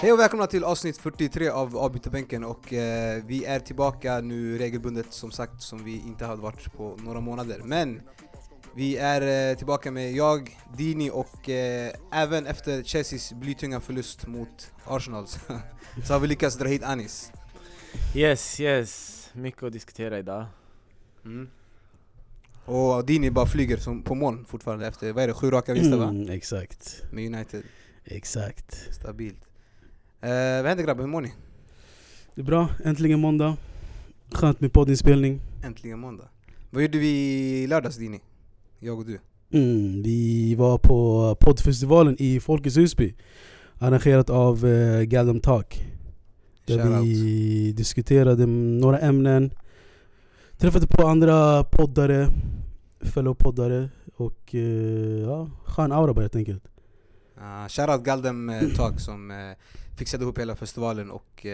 Hej och välkomna till avsnitt 43 av Avbytarbänken, och vi är tillbaka nu regelbundet, som sagt, som vi inte har varit på några månader. Men vi är tillbaka med jag, Dini, och även efter Chelseas blytunga förlust mot Arsenal så har vi lyckats dra hit Anis. Yes. Mycket att diskutera idag. Och Dini bara flyger som på moln fortfarande efter, vad är det, 7 raka vinster va? Exakt. Med United. Exakt. Stabilt. Vad händer grabbar, hur mår ni? Det är bra, äntligen måndag. Skönt med poddinspelning. Äntligen måndag. Vad gjorde vi lördags, Dini? Jag och du. Vi var på poddfestivalen i Folkets Husby, arrangerat av Galdon Talk. Där vi diskuterade några ämnen, träffade på andra poddare, fellow-poddare, och skön aura bara helt enkelt. Shoutout Galdem Talk som fixade ihop hela festivalen och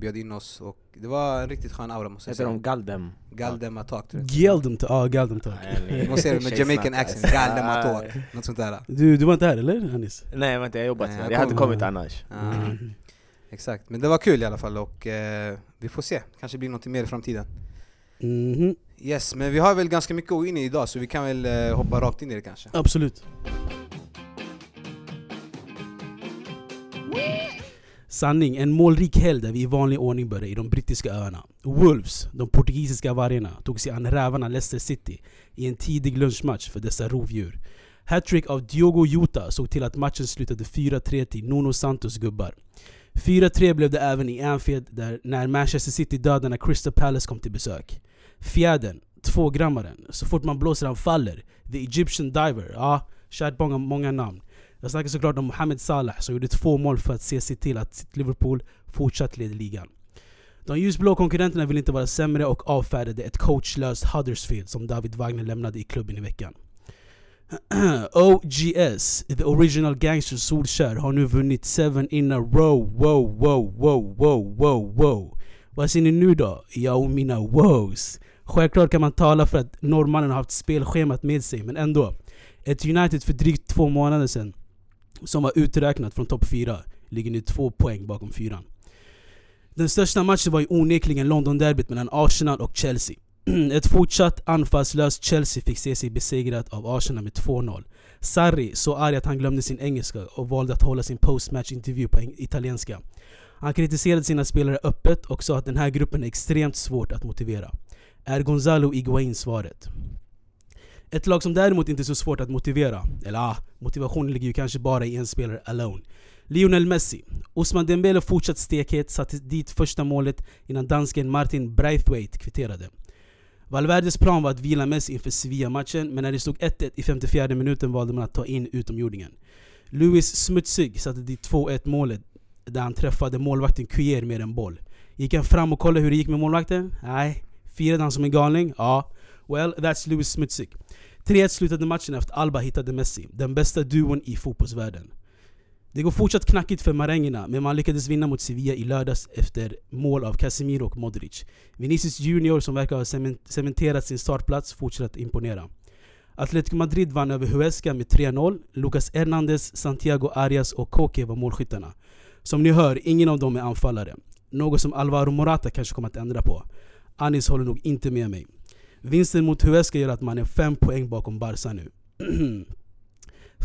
bjöd in oss, och det var en riktigt skön aura, måste jag säga. Heter de Galdem Talk, tror jag. Galdem Talk. Vi måste se det med Jamaican accent, Galdem Talk, något sånt där. Du var inte här eller, Anis? Nej, jag var inte här, jag jobbat. Jag hade kommit annars. Exakt, men det var kul i alla fall, och vi får se, kanske blir något mer i framtiden. Yes, men vi har väl ganska mycket att in i idag, så vi kan väl hoppa rakt in i det kanske. Absolut. Sanning, en målrik helg där vi i vanlig ordning började i de brittiska öarna. Wolves, de portugisiska vargarna, tog sig an rävarna Leicester City i en tidig lunchmatch för dessa rovdjur. Hattrick av Diogo Jota såg till att matchen slutade 4-3 till Nuno Santos gubbar. 4-3 blev det även i Anfield där när Manchester City dödade när Crystal Palace kom till besök. Fjärden, 2-grammaren, så fort man blåser han faller. The Egyptian Diver, kärt många namn. Jag snackar såklart om Mohamed Salah som gjorde 2 mål för att se till att Liverpool fortsatt leder ligan. De ljusblå konkurrenterna ville inte vara sämre och avfärdade ett coachlöst Huddersfield som David Wagner lämnade i klubben i veckan. OGS, the original gangster Solskjaer, har nu vunnit 7 in a row. Wow. Vad ser ni nu då? Ja, mina wows. Självklart kan man tala för att norrmannen har haft spelschemat med sig, men ändå. Ett United för drygt 2 månader sedan som var uträknat från topp 4 ligger nu 2 poäng bakom 4. Den största matchen var ju onekligen London-derbyt mellan Arsenal och Chelsea. Ett fortsatt anfallslöst Chelsea fick se sig besegrat av Arsenal med 2-0. Sarri så arg att han glömde sin engelska och valde att hålla sin postmatch-intervju på italienska. Han kritiserade sina spelare öppet och sa att den här gruppen är extremt svårt att motivera. Är Gonzalo Higuaín svaret? Ett lag som däremot inte är så svårt att motivera, eller motivationen ligger ju kanske bara i en spelare, alone. Lionel Messi. Ousmane Dembélé fortsatt stekhet, satte dit första målet innan dansken Martin Braithwaite kvitterade. Valverdes plan var att vila Messi inför Sevilla-matchen, men när det stod 1-1 i 54:e minuten valde man att ta in utomjordingen. Luis Smutsig satte dit 2-1-målet där han träffade målvakten Cuier med en boll. Gick han fram och kollade hur det gick med målvakten? Nej. Firade han som en galning? Ja. Well, that's Luis Smutsig. 3-1 slutade matchen efter Alba hittade Messi, den bästa duon i fotbollsvärlden. Det går fortsatt knackigt för marängerna, men man lyckades vinna mot Sevilla i lördags efter mål av Casemiro och Modric. Vinicius Junior, som verkar ha cementerat sin startplats, fortsatte imponera. Atletico Madrid vann över Huesca med 3-0. Lucas Hernandez, Santiago Arias och Koke var målskyttarna. Som ni hör, ingen av dem är anfallare. Något som Alvaro Morata kanske kommer att ändra på. Anis håller nog inte med mig. Vinsten mot Huesca gör att man är 5 poäng bakom Barca nu.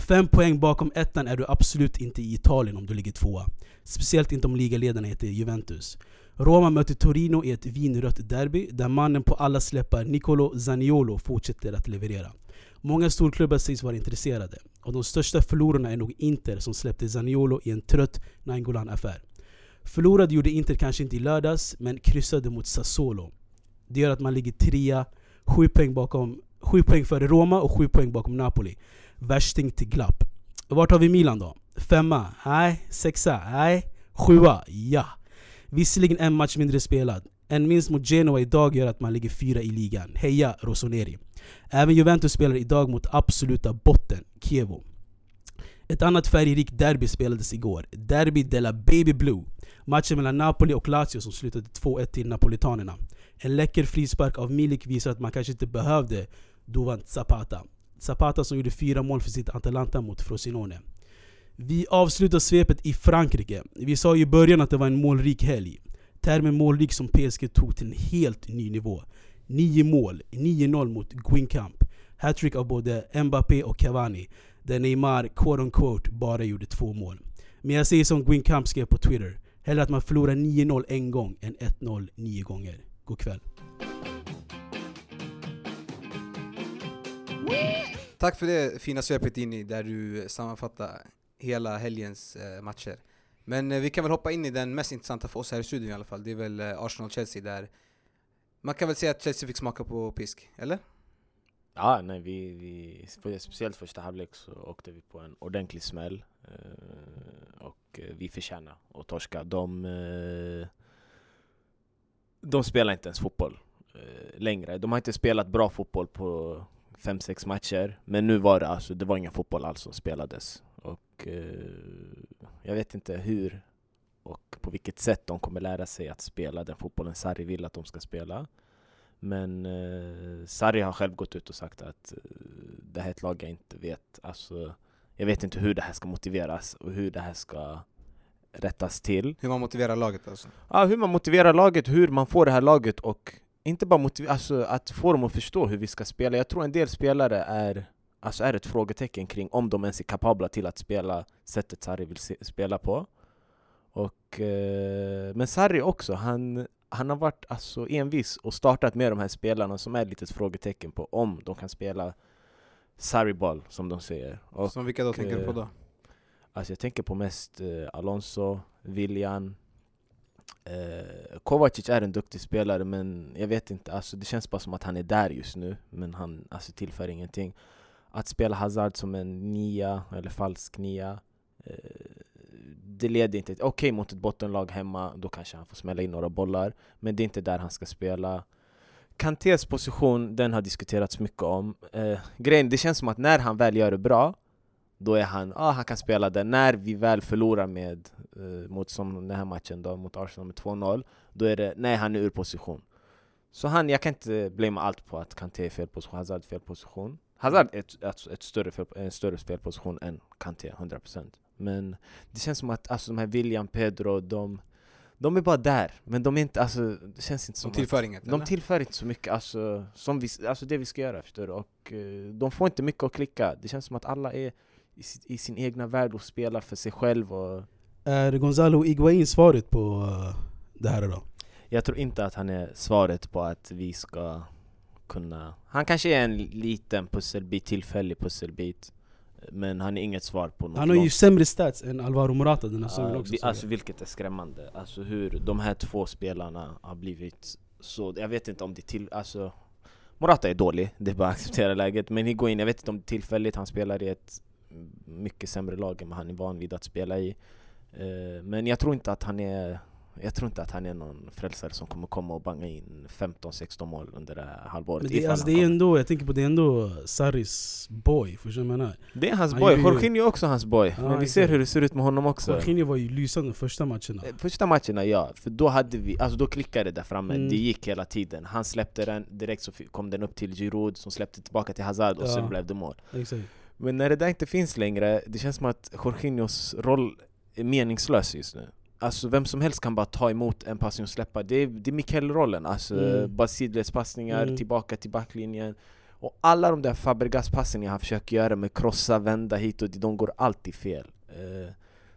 5 poäng bakom ettan är du absolut inte i Italien om du ligger 2. Speciellt inte om ligaledarna heter Juventus. Roma möter Torino i ett vinrött derby där mannen på alla släppar Nicolo Zaniolo fortsätter att leverera. Många storklubbar sägs vara intresserade, och de största förlorarna är nog Inter som släppte Zaniolo i en trött Nainggolan-affär. Förlorade gjorde Inter kanske inte i lördags, men kryssade mot Sassuolo. Det gör att man ligger 3, 7 poäng före Roma och 7 poäng bakom Napoli. Värsting till glapp. Vart har vi Milan då? 5, nej. 6, nej. 7, ja. Visserligen en match mindre spelad. En minst mot Genoa idag gör att man ligger 4 i ligan. Heja Rossoneri. Även Juventus spelar idag mot absoluta botten, Chievo. Ett annat färgrikt derby spelades igår. Derby della Baby Blue. Matchen mellan Napoli och Lazio som slutade 2-1 till napolitanerna. En läcker frispark av Milik visar att man kanske inte behövde Duvan Zapata. Zapata som gjorde 4 mål för sitt Atalanta mot Frosinone. Vi avslutar svepet i Frankrike. Vi sa ju i början att det var en målrik helg. Termen målrik som PSG tog till en helt ny nivå. 9 mål, 9-0 mot Guingamp. Hattrick av både Mbappé och Cavani. Där Neymar, quote unquote, bara gjorde 2 mål. Men jag säger som Guingamp skrev på Twitter. Hellre att man förlorar 9-0 en gång än 1-0 9 gånger. God kväll. Tack för det fina svepet in i där du sammanfattar hela helgens matcher. Men vi kan väl hoppa in i den mest intressanta för oss här i studion i alla fall. Det är väl Arsenal-Chelsea där. Man kan väl säga att Chelsea fick smaka på pisk, eller? Ja, nej, vi speciellt första halvlek så åkte vi på en ordentlig smäll. Och vi förtjänar att torska. De spelar inte ens fotboll längre. De har inte spelat bra fotboll på 5-6 matcher. Men nu var det var ingen fotboll alls som spelades. Och jag vet inte hur och på vilket sätt de kommer lära sig att spela den fotbollen Sarri vill att de ska spela. Men Sarri har själv gått ut och sagt att det här är ett lag jag inte vet. Alltså, jag vet inte hur det här ska motiveras och hur det här ska rättas till. Hur man motiverar laget alltså? Ja, hur man motiverar laget, hur man får det här laget och inte bara att få dem att förstå hur vi ska spela. Jag tror en del spelare är ett frågetecken kring om de ens är kapabla till att spela sättet Sarri vill spela på. Och, men Sarri också, han har varit envis och startat med de här spelarna som är lite ett frågetecken på om de kan spela Sarri-ball som de säger. Och, som vilka då tänker du på då? Alltså jag tänker på mest Alonso, Willian. Kovacic är en duktig spelare men jag vet inte, det känns bara som att han är där just nu men han tillför ingenting. Att spela Hazard som en nia eller falsk nia det leder inte. Okej, mot ett bottenlag hemma då kanske han får smälla in några bollar men det är inte där han ska spela. Kantés position, den har diskuterats mycket om. Grejen, det känns som att när han väl gör det bra då är han kan spela där. När vi väl förlorar mot som den här matchen då, mot Arsenal med 2-0, då är det, nej han är ur position. Så jag kan inte blama allt på att Kanté är fel position, Hazard fel position. Hazard är en större spelposition än Kanté, 100%. Men det känns som att de här William, Pedro, de är bara där. Men de är inte, det känns inte som de tillför inte så mycket som det vi ska göra efter. Och de får inte mycket att klicka. Det känns som att alla är i sin egna värld och spelar för sig själv. Och är Gonzalo Higuaín svaret på det här då? Jag tror inte att han är svaret på att vi ska kunna. Han kanske är en liten pusselbit, tillfällig pusselbit. Men han är inget svar på något. Han har ju sämre stats än Alvaro Morata den här säsongen också. Vilket är skrämmande. Hur de här 2 spelarna har blivit så. Jag vet inte om det Morata är dålig, det är bara att acceptera läget. Men Higuaín, jag vet inte om det är tillfälligt. Han spelar i ett mycket sämre lag än han är van vid att spela i. Men jag tror inte att han är någon frälsare som kommer komma och banga in 15-16 mål under det här halvåret. Men jag tänker på det ändå Sarris boy, förstår du vad jag menar? Det är hans boy, Jorginho är också hans boy. Men vi ser hur det ser ut med honom också. Jorginho var ju lysande första matcherna, ja. För då hade vi, då klickade det där framme. Det gick hela tiden. Han släppte den, direkt så kom den upp till Giroud som släppte tillbaka till Hazard och så blev det mål. Exakt. Men när det där inte finns längre, det känns som att Jorginhos roll är meningslös just nu. Vem som helst kan bara ta emot en passning och släppa. Det är Mikel-rollen. Bara sidledspassningar, tillbaka till backlinjen. Och alla de där Fabregas-passningar han försöker göra med krossa, vända hit och de går alltid fel.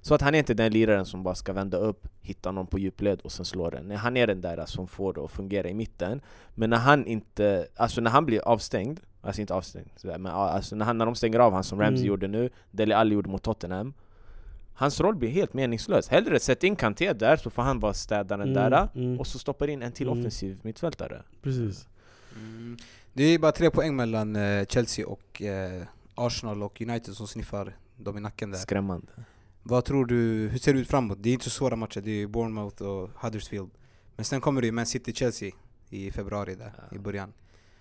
Så att han är inte den liraren som bara ska vända upp, hitta någon på djupled och sen slå den. Nej, han är den där som får det att fungera i mitten. Men när han inte, när han blir avstängd, inte avstängd, men när de stänger av han som Ramsey gjorde nu, Dele Alli gjorde mot Tottenham. Hans roll blir helt meningslös. Hellre sätt in Kanté där så får han bara städa den och så stoppar in en till offensiv mittfältare. Precis. Det är bara 3 poäng mellan Chelsea och Arsenal och United som sniffar dem i nacken där. Skrämmande. Vad tror du, hur ser det ut framåt? Det är inte så svåra matcher, det är Bournemouth och Huddersfield. Men sen kommer det ju Man City-Chelsea i februari där, i början.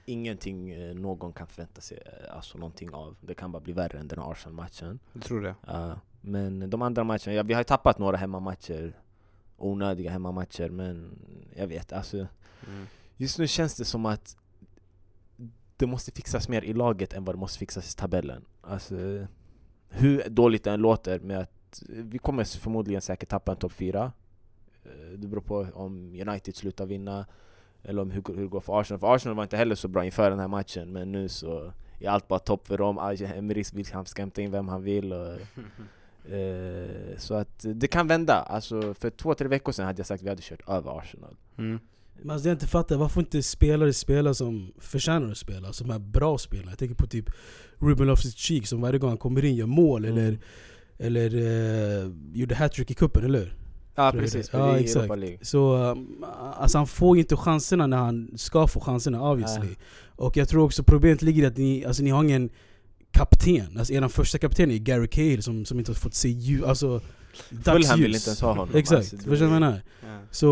Ingenting någon kan förvänta sig någonting av. Det kan bara bli värre än den Arsenal-matchen. Jag tror det. Men de andra matcherna, vi har ju tappat några hemmamatcher. Onödiga hemmamatcher, men jag vet. Just nu känns det som att det måste fixas mer i laget än vad det måste fixas i tabellen. Alltså, hur dåligt den låter med att vi kommer förmodligen säkert tappa en topp 4. Det beror på om United slutar vinna eller om hur det går för Arsenal. För Arsenal var inte heller så bra inför den här matchen, men nu så är allt bara topp för dem. Emeris vill han skämta in vem han vill. Och, så att det kan vända. Alltså, för 2-3 veckor sedan hade jag sagt att vi hade kört över Arsenal. Mm. Men alltså, jag inte fattar, varför inte spelare som förtjänar att spela, som är bra spelare. Jag tänker på typ Ruben Loftus-Cheek som varje gång han kommer in gör mål eller gjorde hattrick i kuppen, eller? Ja, precis. Ja, exakt. Så alltså, han får ju inte chanserna när han ska få chanserna, obviously. Och jag tror också problemet ligger i att ni har ingen kapten. Alltså, er första kapten är Gary Cahill som inte har fått se ljud. Alltså, Fulham vill inte ens ha honom. Exakt, alltså, vad jag menar. Yeah. Så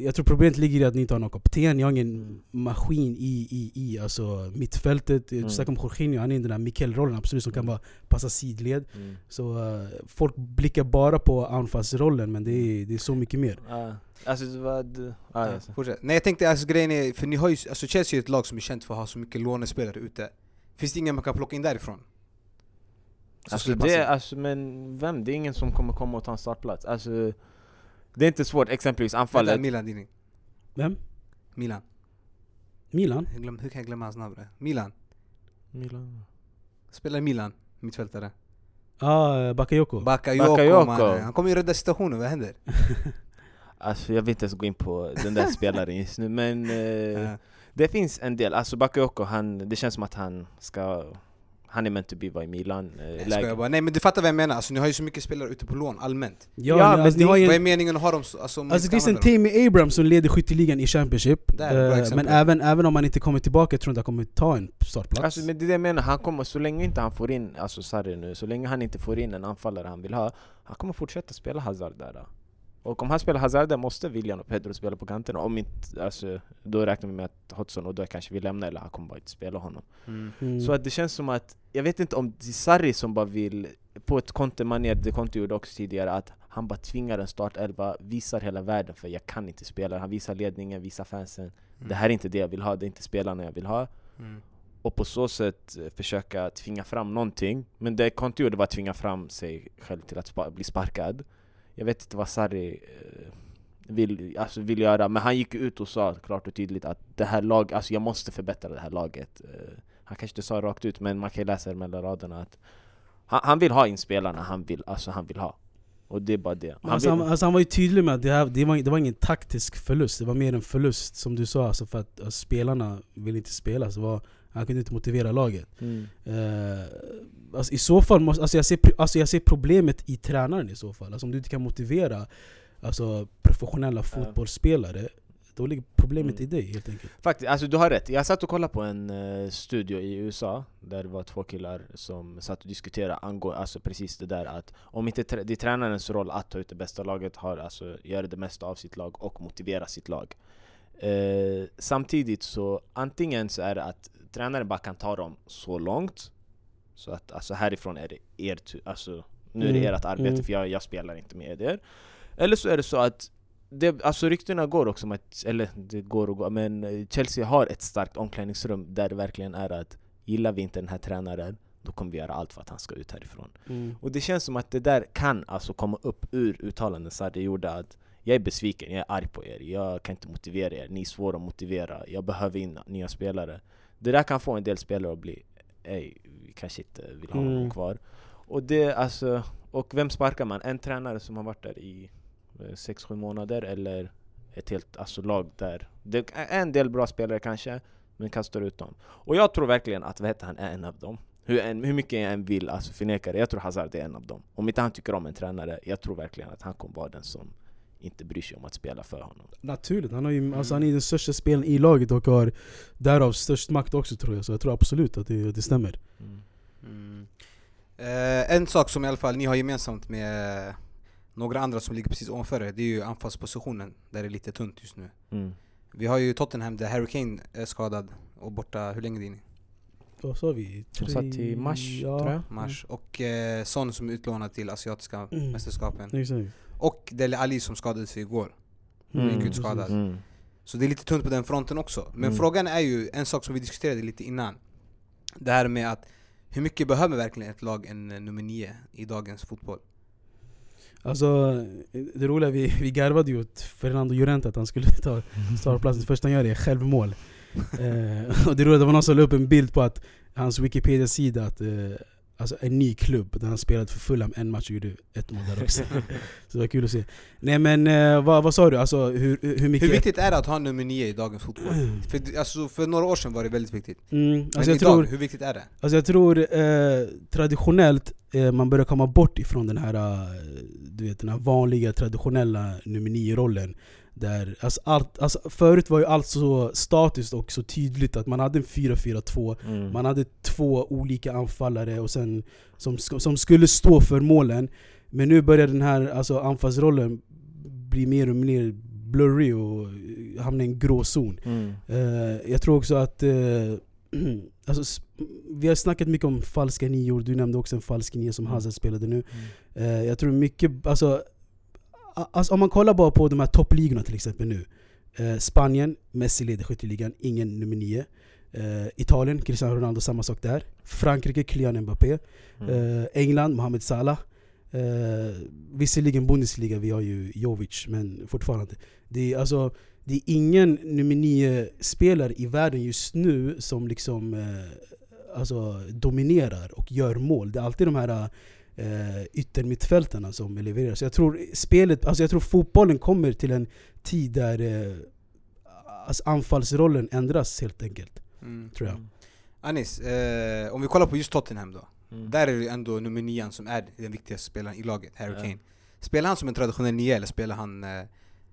jag tror problemet ligger i att ni inte har någon kapten. Ni har ingen maskin i alltså mittfältet. Du snackar om Jorginho, han är den där Mikel-rollen absolut, som kan bara passa sidled. Så folk blickar bara på anfallsrollen, men det är så mycket mer. Alltså, vad... Nej, jag tänkte, alltså grejen är, för ni har ju, alltså Chelsea är ett lag som är känt för att ha så mycket lånespelare ute. Finns det ingen man kan plocka in därifrån? Alltså men vem? Det är ingen som kommer komma och ta en startplats. Alltså, det är inte svårt, exempelvis anfallet. Milan. Vem? Milan? Hur kan jag glömma hans namn? Milan. Spelar Milan, mittfältare. Bakayoko. Man. Han kommer ju rädda situationen, vad händer? Alltså, jag vet inte ens gå in på den där spelaren just nu, men det finns en del. Alltså Bakayoko, det känns som att han är meant to be by Milan. Nej, men du fattar vad jag menar. Alltså, ni har ju så mycket spelare ute på lån allmänt. Ja, men vad är meningen att ha dem? Alltså, det finns en Tammy Abraham som leder skytteligan i Championship. Men även om han inte kommer tillbaka, jag tror inte han kommer ta en startplats. Alltså, men det är det jag menar. Han kommer, så länge inte han får in, alltså Sarri nu, så länge han inte får in en anfallare han vill ha, han kommer fortsätta spela Hazard där. Då. Och om han spelar Hazard där måste William och Pedro spela på kanterna. Om inte, alltså, då räknar vi med att Hodgson och då kanske vi lämnar, eller han kommer bara inte spela honom. Så att det känns som att, jag vet inte om det är Sarri som bara vill, på ett kontemaner, det Conte gjorde också tidigare, att han bara tvingar en startelva, visar hela världen för jag kan inte spela. Han visar ledningen, visar fansen. Det här är inte det jag vill ha, det är inte spelarna jag vill ha. Och på så sätt försöka tvinga fram någonting. Men det Conte gjorde var att tvinga fram sig själv till att bli sparkad. Jag vet inte vad Sarri vill göra, men han gick ut och sa klart och tydligt att det här laget, alltså jag måste förbättra det här laget. Han kanske inte sa rakt ut, men man kan läsa mellan raderna att han vill ha in spelarna, han vill ha. Och det är bara det. Han var ju tydlig med att det var ingen taktisk förlust, det var mer en förlust som du sa, alltså för att spelarna vill inte spela, så han kunde inte motivera laget. Alltså, i så fall måste, jag ser problemet i tränaren i så fall. Alltså, om du inte kan motivera, alltså, professionella fotbollsspelare, då ligger problemet i dig helt enkelt. Faktiskt, alltså, du har rätt. Jag satt och kollade på en studio i USA där det var 2 killar som satt och diskuterade alltså precis det där, att om inte det är tränarens roll att ta ut det bästa laget, alltså, göra det mesta av sitt lag och motivera sitt lag. Samtidigt så antingen så är det att tränaren bara kan ta dem så långt så att, alltså, härifrån är det alltså, nu är det ert arbete för jag spelar inte med er. Eller så är det så att alltså ryktena går också med, eller det går och går, men Chelsea har ett starkt omklädningsrum där det verkligen är att gillar vi inte den här tränaren, då kommer vi göra allt för att han ska ut härifrån. Och det känns som att det där kan alltså komma upp ur uttalanden så det gjorde att jag är besviken, jag är arg på er, jag kan inte motivera er, ni är svåra att motivera, jag behöver in nya spelare. Det där kan få en del spelare att bli vi kanske inte vill ha någon kvar. Och det, alltså, och vem sparkar man? En tränare som har varit där i 6-7 månader, eller ett helt, alltså, lag där det är en del bra spelare kanske, men kastar ut dem. Och jag tror verkligen att han är en av dem. Hur mycket jag än vill, alltså, förneka det, jag tror Hazard är en av dem. Om inte han tycker om en tränare, jag tror verkligen att han kommer vara den som inte bryr sig om att spela för honom. Naturligt, han har ju, alltså, han är den största spelaren i laget och har därav störst makt också, tror jag. Så jag tror absolut att det stämmer. En sak som i alla fall ni har gemensamt med några andra som ligger precis ovanför er, det är ju anfallspositionen där det är lite tunt just nu. Vi har ju Tottenham där Harry Kane är skadad och borta, hur länge är det? Då sa vi satt i mars, tror jag. Mars. Och Son som är utlånad till asiatiska mästerskapen. Exakt. Och Dele Alli som skadade sig igår. Mycket skadad. Så det är lite tunt på den fronten också. Men frågan är ju en sak som vi diskuterade lite innan. Det här med att hur mycket behöver verkligen ett lag en nummer 9 i dagens fotboll? Alltså, det roliga, vi garvade ju åt Fernando Llorente att han skulle ta startplatsen. Först han gör det, självmål. Och det roliga, det var någon som la upp en bild på att hans Wikipedia-sida att alltså en ny klubb där han spelat för Fulham en match och gjorde ett mål där också. Så det var kul att se. Nej men vad sa du? Alltså, hur viktigt är det att ha nummer 9 i dagens fotboll? För några år sedan var det väldigt viktigt. Men idag, hur viktigt är det? Alltså jag tror traditionellt man börjar komma bort ifrån den här, den här vanliga traditionella nummer 9-rollen. Där, förut var ju allt så statiskt och så tydligt att man hade en 4-4-2, man hade två olika anfallare och sen, som skulle stå för målen. Men nu börjar den här anfallsrollen bli mer och mer blurry och hamna i en grå zon. Jag tror också att vi har snackat mycket om falska nior. Du nämnde också en falsk nio som Hazard spelade nu. Jag tror mycket... Alltså om man kollar bara på de här toppligorna till exempel nu. Spanien, Messi leder skytteligan, ingen nummer 9. Italien, Cristiano Ronaldo, samma sak där. Frankrike, Kylian Mbappé. England, Mohamed Salah. Visserligen Bundesliga, vi har ju Jovic, men fortfarande. Det är ingen nummer 9-spelare i världen just nu som liksom dominerar och gör mål. Det är alltid de här... yttermittfältarna som levererar. Så jag tror fotbollen kommer till en tid där anfallsrollen ändras helt enkelt, tror jag. Anis, om vi kollar på just Tottenham då. Där är det ändå nummer 9 som är den viktigaste spelaren i laget, Harry Kane. Spelar han som en traditionell 9 eller spelar han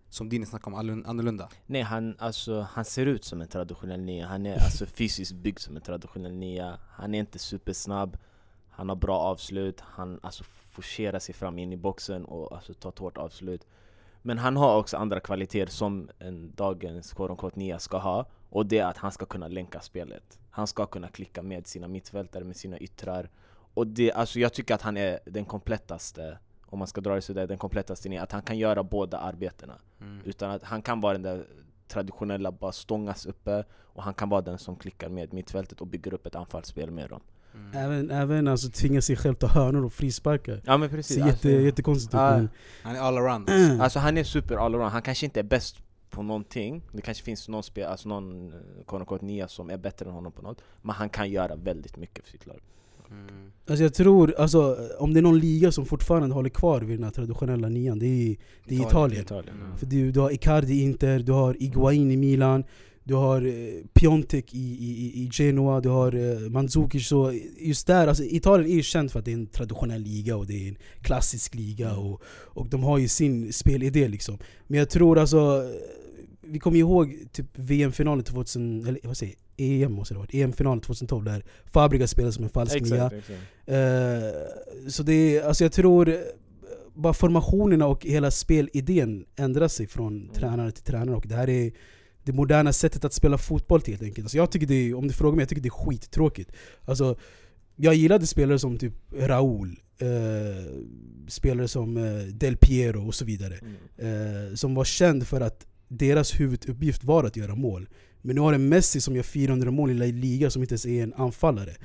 som din snackar om annorlunda? Nej, han ser ut som en traditionell 9. Han är fysiskt byggd som en traditionell 9. Han är inte supersnabb. Han har bra avslut, han forcerar sig fram in i boxen och tar ett hårt avslut. Men han har också andra kvaliteter som en dagens KRK 9 ska ha. Och det är att han ska kunna länka spelet. Han ska kunna klicka med sina mittfältare, med sina yttrar. Och det, jag tycker att han är den komplettaste, om man ska dra det så där, den komplettaste är att han kan göra båda arbetena. Utan att han kan vara den där traditionella, bara stångas uppe. Och han kan vara den som klickar med mittfältet och bygger upp ett anfallsspel med dem. Även tvinga sig själv ta hörnor och frisparkar. Ja men precis. Jättekonstigt. Han är all around. Han är super all around. Han kanske inte är bäst på någonting. Det kanske finns någon någon KNK 9 som är bättre än honom på något, men han kan göra väldigt mycket för sitt lag. Jag tror om det är någon liga som fortfarande håller kvar vid den här traditionella nian, det är Italien. För du har Icardi i Inter, du har Higuaín i Milan. Du har Piontek i Genoa, du har Mandzukic. Så just där, Italien är ju känt för att det är en traditionell liga och det är en klassisk liga och de har ju sin spelidé liksom. Men jag tror vi kommer ihåg typ VM-finalen 2000, eller vad säger EM måste det ha varit, EM-finalen 2012 där Fabregas spelade som en falsk nia. Så det är, jag tror bara formationerna och hela spelidén ändras sig från tränare till tränare, och det här är det moderna sättet att spela fotboll helt enkelt. Jag tycker det är, om du frågar mig, jag tycker det är skittråkigt. Jag gillade spelare som typ Raul, spelare som Del Piero och så vidare. Som var känd för att deras huvuduppgift var att göra mål. Men nu har det Messi som gör 400 mål i La Liga som inte ens är en anfallare.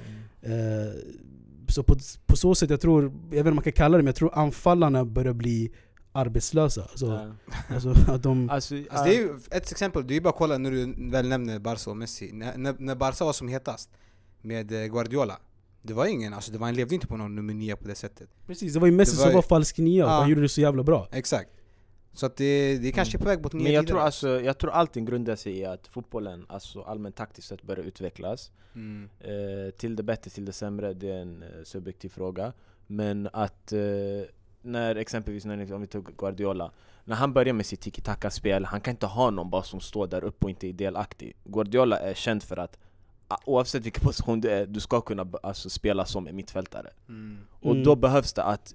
Så på så sätt, jag tror, jag vet inte om man kan kalla det, men jag tror anfallarna börjar bli arbetslösa. Det är ju ett exempel. Det är bara att kolla när du väl nämner Barca och Messi. När Barca var som hetast med Guardiola, det var ingen, han levde inte på någon nummer 9 på det sättet. Precis, det var ju Messi som var falsk 9 och han gjorde det så jävla bra. Exakt. Så att det är kanske på väg mot 9. Men jag tror allting grundar sig i att fotbollen allmänt taktiskt sett börjar utvecklas. Till det bättre, till det sämre, det är en subjektiv fråga. Men att om vi tog Guardiola, när han börjar med sitt tiki-taka-spel, han kan inte ha någon bara som står där uppe och inte är delaktig. Guardiola är känd för att oavsett vilken position du är, du ska kunna spela som en mittfältare. Och då behövs det att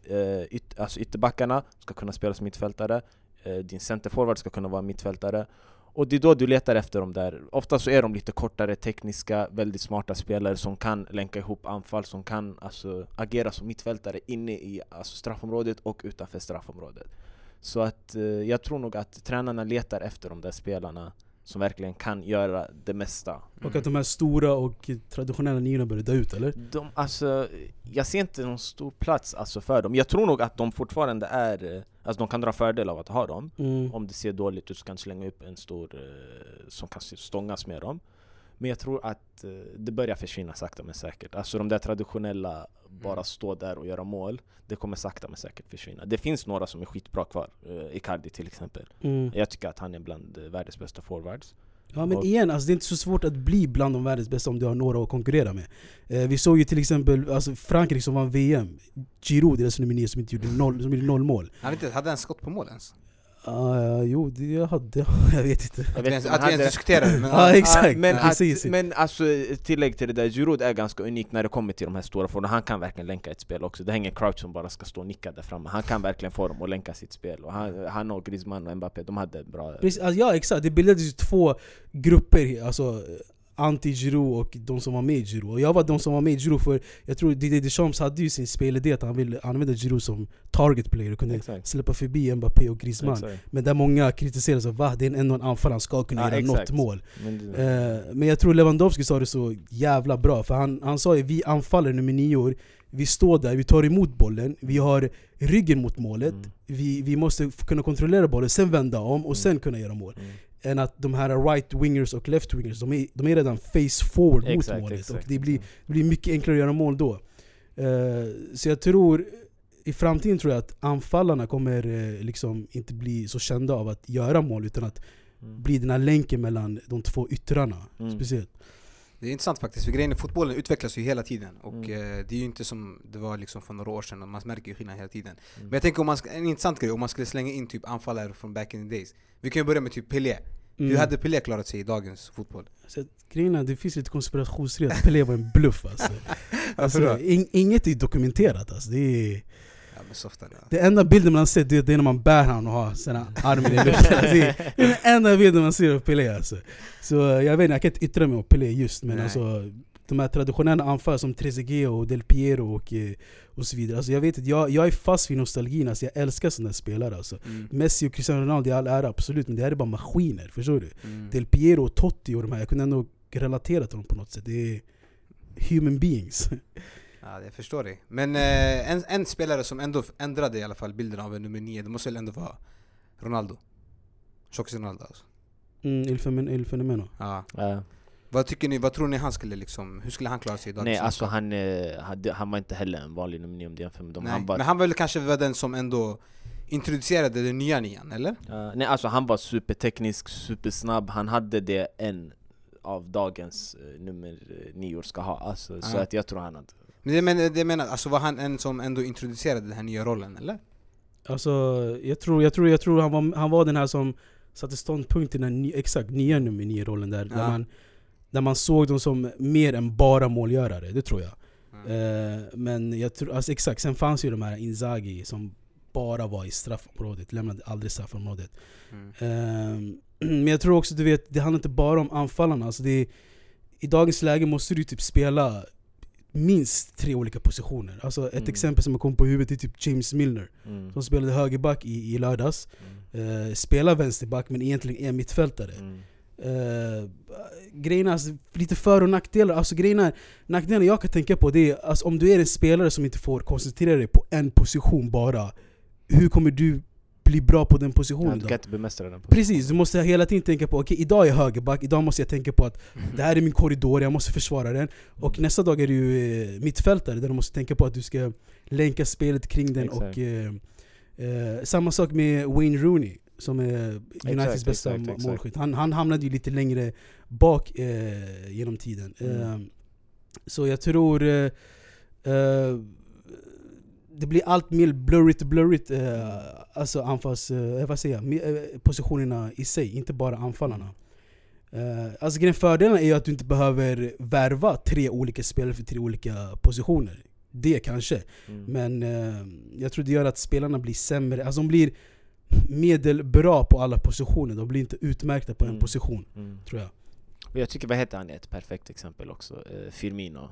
ytterbackarna ska kunna spela som mittfältare, din centerforward ska kunna vara mittfältare. Och det är då du letar efter dem där. Ofta så är de lite kortare, tekniska, väldigt smarta spelare som kan länka ihop anfall, som kan agera som mittfältare inne i straffområdet och utanför straffområdet. Så att jag tror nog att tränarna letar efter de där spelarna som verkligen kan göra det mesta. Och att de här stora och traditionella niorna börjar dö ut, eller? Jag ser inte någon stor plats för dem. Jag tror nog att de fortfarande är... Alltså de kan dra fördel av att ha dem. Om det ser dåligt ut så kan de slänga upp en stor som kan stångas med dem. Men jag tror att det börjar försvinna sakta men säkert. Alltså de där traditionella, bara stå där och göra mål, det kommer sakta men säkert försvinna. Det finns några som är skitbra kvar. Icardi till exempel. Jag tycker att han är bland världens bästa forwards. Ja, men igen, det är inte så svårt att bli bland de världens bästa om du har några att konkurrera med. Vi såg ju till exempel Frankrike som vann VM. Giroud, deras nummer 9, som inte gjorde noll mål. Han hade en skott på mål ens. Jo, det hade jag vet inte. Jag vet inte att vi diskuterar det. Men tillägg till det där, Giroud är ganska unik när det kommer till de här stora formen. Han kan verkligen länka ett spel också. Det hänger en Crouch som bara ska stå och nicka där framme. Han kan verkligen få dem att länka sitt spel. Och han och Griezmann och Mbappé, de hade bra... Precis, ja, exakt. Det bildades ju två grupper, anti-Giroud och de som var med Giroud. Och jag var de som var med Giroud, för jag tror Didier Deschamps hade ju sin spelidé att han ville använda Giroud som target player och kunde släppa förbi Mbappé och Griezmann. Men där många kritiserade så att det är ändå en anfall, han ska kunna göra något mål. Men jag tror Lewandowski sa det så jävla bra, för han sa ju, vi anfaller nummer 9, vi står där, vi tar emot bollen, vi har ryggen mot målet, vi måste kunna kontrollera bollen, sen vända om och sen kunna göra mål. Än att de här right wingers och left wingers, de är redan face forward mot målet. Och det blir mycket enklare att göra mål då. Så jag tror i framtiden att anfallarna kommer inte bli så kända av att göra mål, utan att bli den här länken mellan de två yttrarna speciellt. Det är intressant faktiskt, för grejen i fotbollen utvecklas ju hela tiden. Och det är ju inte som det var för några år sedan, och man märker ju skillnad hela tiden. Men jag tänker, en intressant grej, om man skulle slänga in typ anfallare från back in the days. Vi kan ju börja med typ Pelé. Hur hade Pelé klarat sig i dagens fotboll? Grejen, det finns lite konspirationsfrihet att Pelé var en bluff. Inget är dokumenterat. Det är... Det enda bilden man ser, det är när man bär han och har sina armar i luften. Det är den enda bilden man ser av Pelé. Så jag vet inte, jag kan inte yttra mig om Pelé just, men de här traditionella anfall som Trezeguet och Del Piero och så vidare. Jag vet inte, jag är fast vid nostalgin. Jag älskar sådana spelare. Messi och Cristiano Ronaldo är all ära, absolut, men det här är bara maskiner, förstår du? Del Piero och Totti och de här, jag kunde ändå relatera till dem på något sätt. Det är human beings. Ja, jag förstår dig. Men en spelare som ändå ändrade i alla fall bilden av en nummer 9, det måste väl ändå vara Ronaldo. Chocks Ronaldo alltså. Il fenomeno. Ja. Vad tror ni han skulle hur skulle han klara sig idag? Nej, han var inte heller en vanlig nummer 9 om det jämfört med dem. Men han var väl kanske den som ändå introducerade den nya nian, eller? Han var superteknisk, supersnabb. Han hade det en av dagens nummer 9 ska ha. Så att jag tror han hade... Men var han en som ändå introducerade den här nya rollen, eller? Jag tror han var den här som satte ståndpunkten i den exakt nya nummer 9 rollen där man såg dem som mer än bara målgörare, det tror jag. Men jag tror exakt, sen fanns ju de här Inzaghi som bara var i straffområdet, lämnade aldrig straffområdet. Men jag tror också, det handlar inte bara om anfallarna. I dagens läge måste du typ spela minst 3 olika positioner. Ett exempel som jag kom på huvudet är typ James Milner som spelade högerback i lördags. Spelar vänsterback, men egentligen är mittfältare. Grejerna, lite för- och nackdelar. Nackdelarna jag kan tänka på, det är om du är en spelare som inte får koncentrera dig på en position bara. Hur kommer du bli bra på den positionen? Du kan inte bemästra den. Precis, du måste hela tiden tänka på idag är jag högerback, idag måste jag tänka på att det här är min korridor, jag måste försvara den. Och nästa dag är du mittfältare, där du måste tänka på att du ska länka spelet kring den. Exakt. Och samma sak med Wayne Rooney, som är Uniteds bästa målskytt. Han hamnade ju lite längre bak genom tiden. Så jag tror det blir allt mer blurrigt positionerna i sig, inte bara anfallarna. Fördelen är ju att du inte behöver värva 3 olika spelare för 3 olika positioner. Det kanske. Men jag tror det gör att spelarna blir sämre. De blir medelbra på alla positioner. De blir inte utmärkta på en position, tror jag. Och jag tycker, vad heter han, ett perfekt exempel också. Firmino.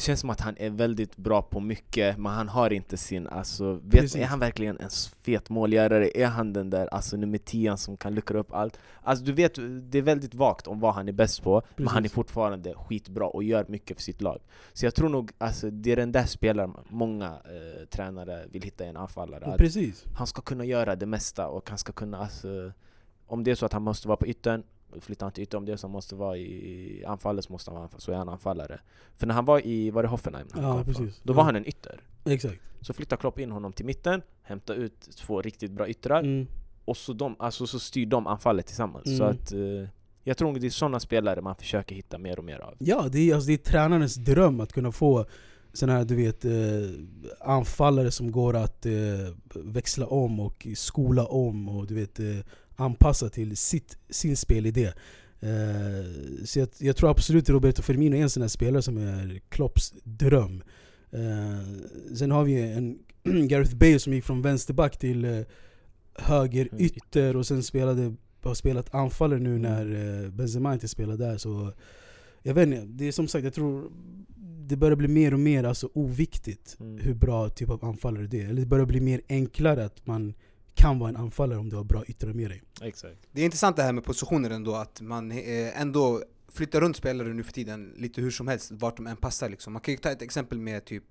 det känns som att han är väldigt bra på mycket, men han har inte sin, alltså, vet, är han verkligen en fet målgörare? Är han den där, alltså, nummer 10 som kan luckra upp allt? Alltså, du vet, det är väldigt vagt om vad han är bäst på, precis, men han är fortfarande skitbra och gör mycket för sitt lag. Så jag tror nog, alltså, det är den där spelaren många tränare vill hitta i en anfallare. Precis. Han ska kunna göra det mesta, och han ska kunna, alltså, om det är så att han måste vara på yttern, flyttar han till ytter. Om det som måste vara i anfallet, så måste han vara anfall, så är han anfallare. För när han var i, var det Hoffenheim? Ja, precis. Då var han en ytter. Exakt. Så flyttar Klopp in honom till mitten, hämtar ut två riktigt bra yttrar, och så, så styr de anfallet tillsammans. Så att, jag tror att det är sådana spelare man försöker hitta mer och mer av. Ja, det är, alltså, det är tränarens dröm att kunna få sådana här, du vet, anfallare som går att växla om och skola om, och du vet, anpassa till sin spelidé. Så jag tror absolut att Roberto Firmino är en sån här spelare som är Klopps dröm. Sen har vi en Gareth Bale som gick från vänsterback till höger ytter, och sen har spelat anfaller nu när Benzema inte spelar där. Så jag vet inte, det är som sagt, jag tror det börjar bli mer och mer, alltså, oviktigt hur bra typ av anfallare det är. Eller det börjar bli mer enklare att man kan vara en anfallare om du har bra yttre med dig. Exakt. Det är intressant det här med positioner ändå, att man ändå flyttar runt spelare nu för tiden lite hur som helst, vart de än passar liksom. Man kan ju ta ett exempel med typ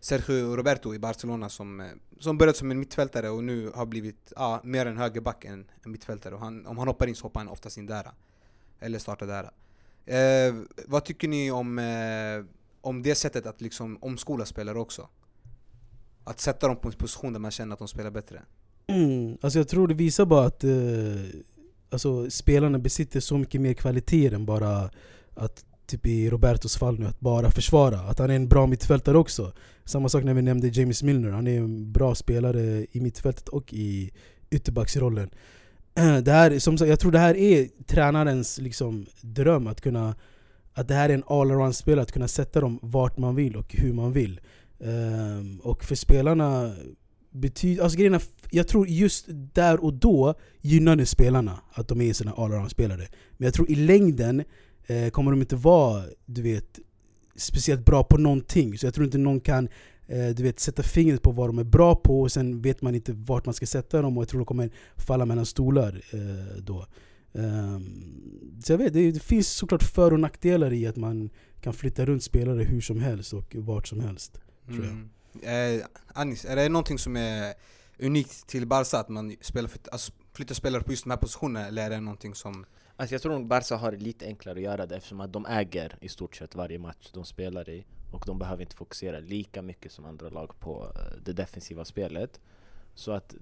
Sergio Roberto i Barcelona som började som en mittfältare och nu har blivit mer en högerback än en mittfältare, och om han hoppar in så hoppar han oftast in där eller startar där. Vad tycker ni om det sättet att liksom omskola spelare också? Att sätta dem på en position där man känner att de spelar bättre. Alltså jag tror det visar bara att alltså spelarna besitter så mycket mer kvaliteter än bara att, typ i Robertos fall nu, att bara försvara. Att han är en bra mittfältare också. Samma sak när vi nämnde James Milner. Han är en bra spelare i mittfältet och i ytterbacksrollen. Det här, som sagt, jag tror det här är tränarens liksom dröm. Att det här är en all-around-spelare. Att kunna sätta dem vart man vill och hur man vill. Och för spelarna alltså grejerna, jag tror just där och då gynnar det spelarna att de är såna allround-spelare. Men jag tror i längden kommer de inte vara, du vet, speciellt bra på någonting. Så jag tror inte någon kan du vet, sätta fingret på vad de är bra på, och sen vet man inte vart man ska sätta dem, och jag tror de kommer falla mellan stolar då. Så jag vet, det finns såklart för- och nackdelar i att man kan flytta runt spelare hur som helst och vart som helst. Anis, är det någonting som är unikt till Barca att man spelar flyttar spelare på just de här positionerna, eller är det någonting som... Alltså jag tror att Barca har det lite enklare att göra det, eftersom att de äger i stort sett varje match de spelar i, och de behöver inte fokusera lika mycket som andra lag på det defensiva spelet, så att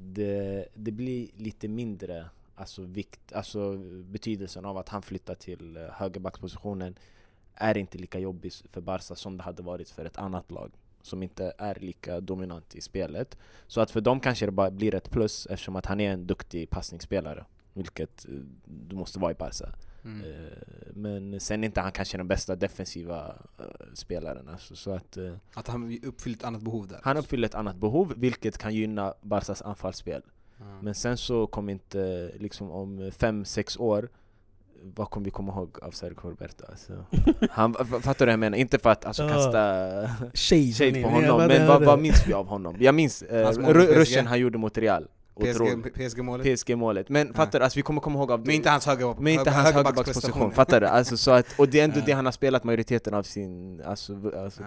det blir lite mindre, alltså, vikt, alltså betydelsen av att han flyttar till högerbackspositionen är inte lika jobbig för Barca som det hade varit för ett annat lag som inte är lika dominant i spelet. Så att för dem kanske det bara blir ett plus, eftersom att han är en duktig passningsspelare, vilket du måste vara i Barca. Men sen är inte han kanske den bästa defensiva spelaren. Alltså, så att han uppfyller ett annat behov där. Han uppfyller ett annat behov, vilket kan gynna Barcas anfallsspel. Men sen så kommer inte, liksom, om 5-6 år, vad kommer vi komma ihåg av Sergio Roberto? Alltså, han, fattar du jag menar? Inte för att, alltså, kasta shade på honom, men vad minns vi av honom? Jag minns ruschen han gjorde mot Real. PSG-målet. Men fattar du, alltså, vi kommer komma ihåg av det. Men inte hans högerbacksposition. Fattar du? Alltså, så att, och det är ändå det han har spelat majoriteten av sin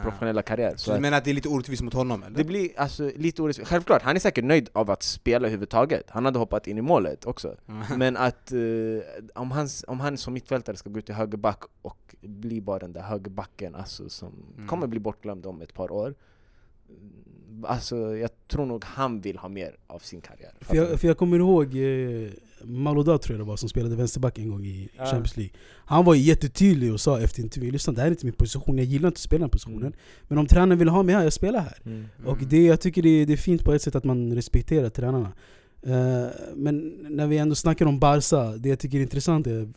professionella karriär. Så du menar att det är lite orättvist mot honom? Eller? Det blir, alltså, lite orättvist. Självklart, han är säkert nöjd av att spela överhuvudtaget. Han hade hoppat in i målet också. Men att om han som mittfältare ska gå ut i högerback och bli bara den där högerbacken, alltså, som kommer bli bortglömd om ett par år. Alltså jag tror nog han vill ha mer av sin karriär. För jag kommer ihåg Malouda, tror jag det var, som spelade vänsterback en gång i Champions League. Han var jättetydlig och sa efter intervju: lyssna, det här är inte min position, jag gillar inte att spela den positionen. Men om tränaren vill ha mig här, jag spelar här. Och jag tycker det är fint på ett sätt att man respekterar tränarna. Men när vi ändå snackar om Barca, det jag tycker är intressant är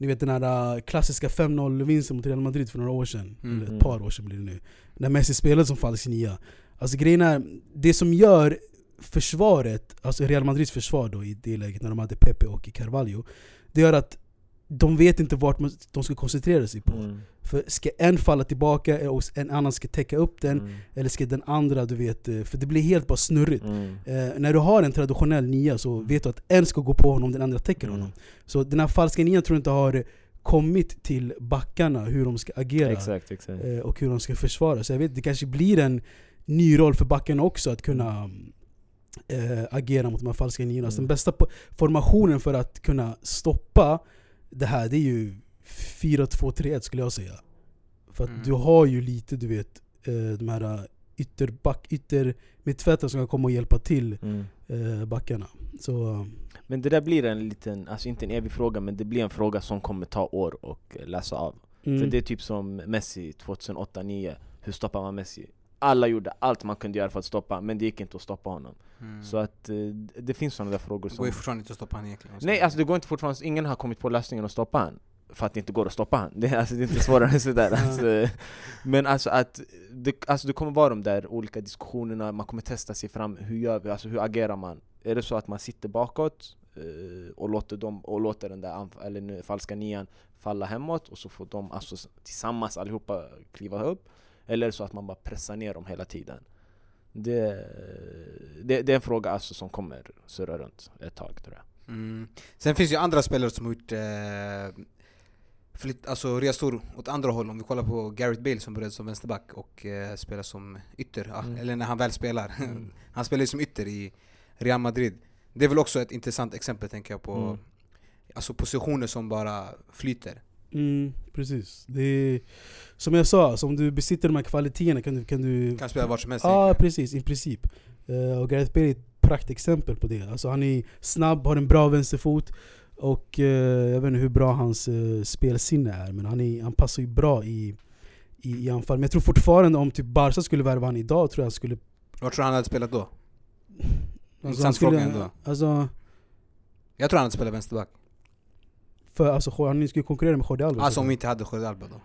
ni vet den här klassiska 5-0-vinsten mot Real Madrid för några år sedan. Eller ett par år sedan blir det nu. När Messi spelade som falsk nia. Alltså grejen är, det som gör försvaret, alltså Real Madrids försvar då i det läget när de hade Pepe och Carvalho, det gör att de vet inte vart de ska koncentrera sig på. Mm. För ska en falla tillbaka och en annan ska täcka upp den, eller ska den andra, du vet, för det blir helt bara snurrigt. När du har en traditionell nia så vet du att en ska gå på honom, den andra täcker honom. Så den här falska nian tror jag inte har kommit till backarna, hur de ska agera exakt. Och hur de ska försvara. Så jag vet, det kanske blir en ny roll för backarna också att kunna agera mot de här falska niorna. Alltså den bästa formationen för att kunna stoppa det här, det är ju 4-2-3-1 skulle jag säga. För att du har ju lite, du vet, de här yttermittfältarna som kan komma och hjälpa till backarna. Så. Men det där blir en liten, alltså inte en evig fråga, men det blir en fråga som kommer ta år och läsa av. För det är typ som Messi 2008-2009. Hur stoppar man Messi? Alla gjorde allt man kunde göra för att stoppa, men det gick inte att stoppa honom. Så att det finns sådana där frågor som... Det går ju fortfarande inte att stoppa han egentligen. Nej, alltså det går inte fortfarande. Ingen har kommit på lösningen att stoppa han. För att det inte går att stoppa han. Det är inte svårare än sådär. Alltså. Men alltså att... Det kommer vara de där olika diskussionerna. Man kommer testa sig fram. Hur gör vi? Alltså hur agerar man? Är det så att man sitter bakåt och låter den där falska nian falla hemåt och så får de alltså tillsammans allihopa kliva upp? Eller så att man bara pressar ner dem hela tiden. Det är en fråga alltså som kommer surra runt ett tag, tror jag. Sen finns ju andra spelare som har gjort resor åt andra håll. Om vi kollar på Gareth Bale som började som vänsterback och spelar som ytter. Eller när han väl spelar. Han spelar som ytter i Real Madrid. Det är väl också ett intressant exempel, tänker jag på. Alltså positioner som bara flyter. Precis. Det är, som jag sa, om du besitter de här kvaliteterna kan du spela vart som helst. Ja, precis, i princip. Och Gareth Bale är ett praktexempel på det. Alltså han är snabb, har en bra vänsterfot och jag vet inte hur bra hans spelsinne är, men han passar ju bra i anfall. Men jag tror fortfarande om typ Barca skulle värva han idag, tror jag skulle... Vad tror han hade spelat då? Jag tror han hade spelat vänsterback. För alltså, han skulle konkurrera med Jordi Alba. Alltså om vi inte hade Jordi Alba då?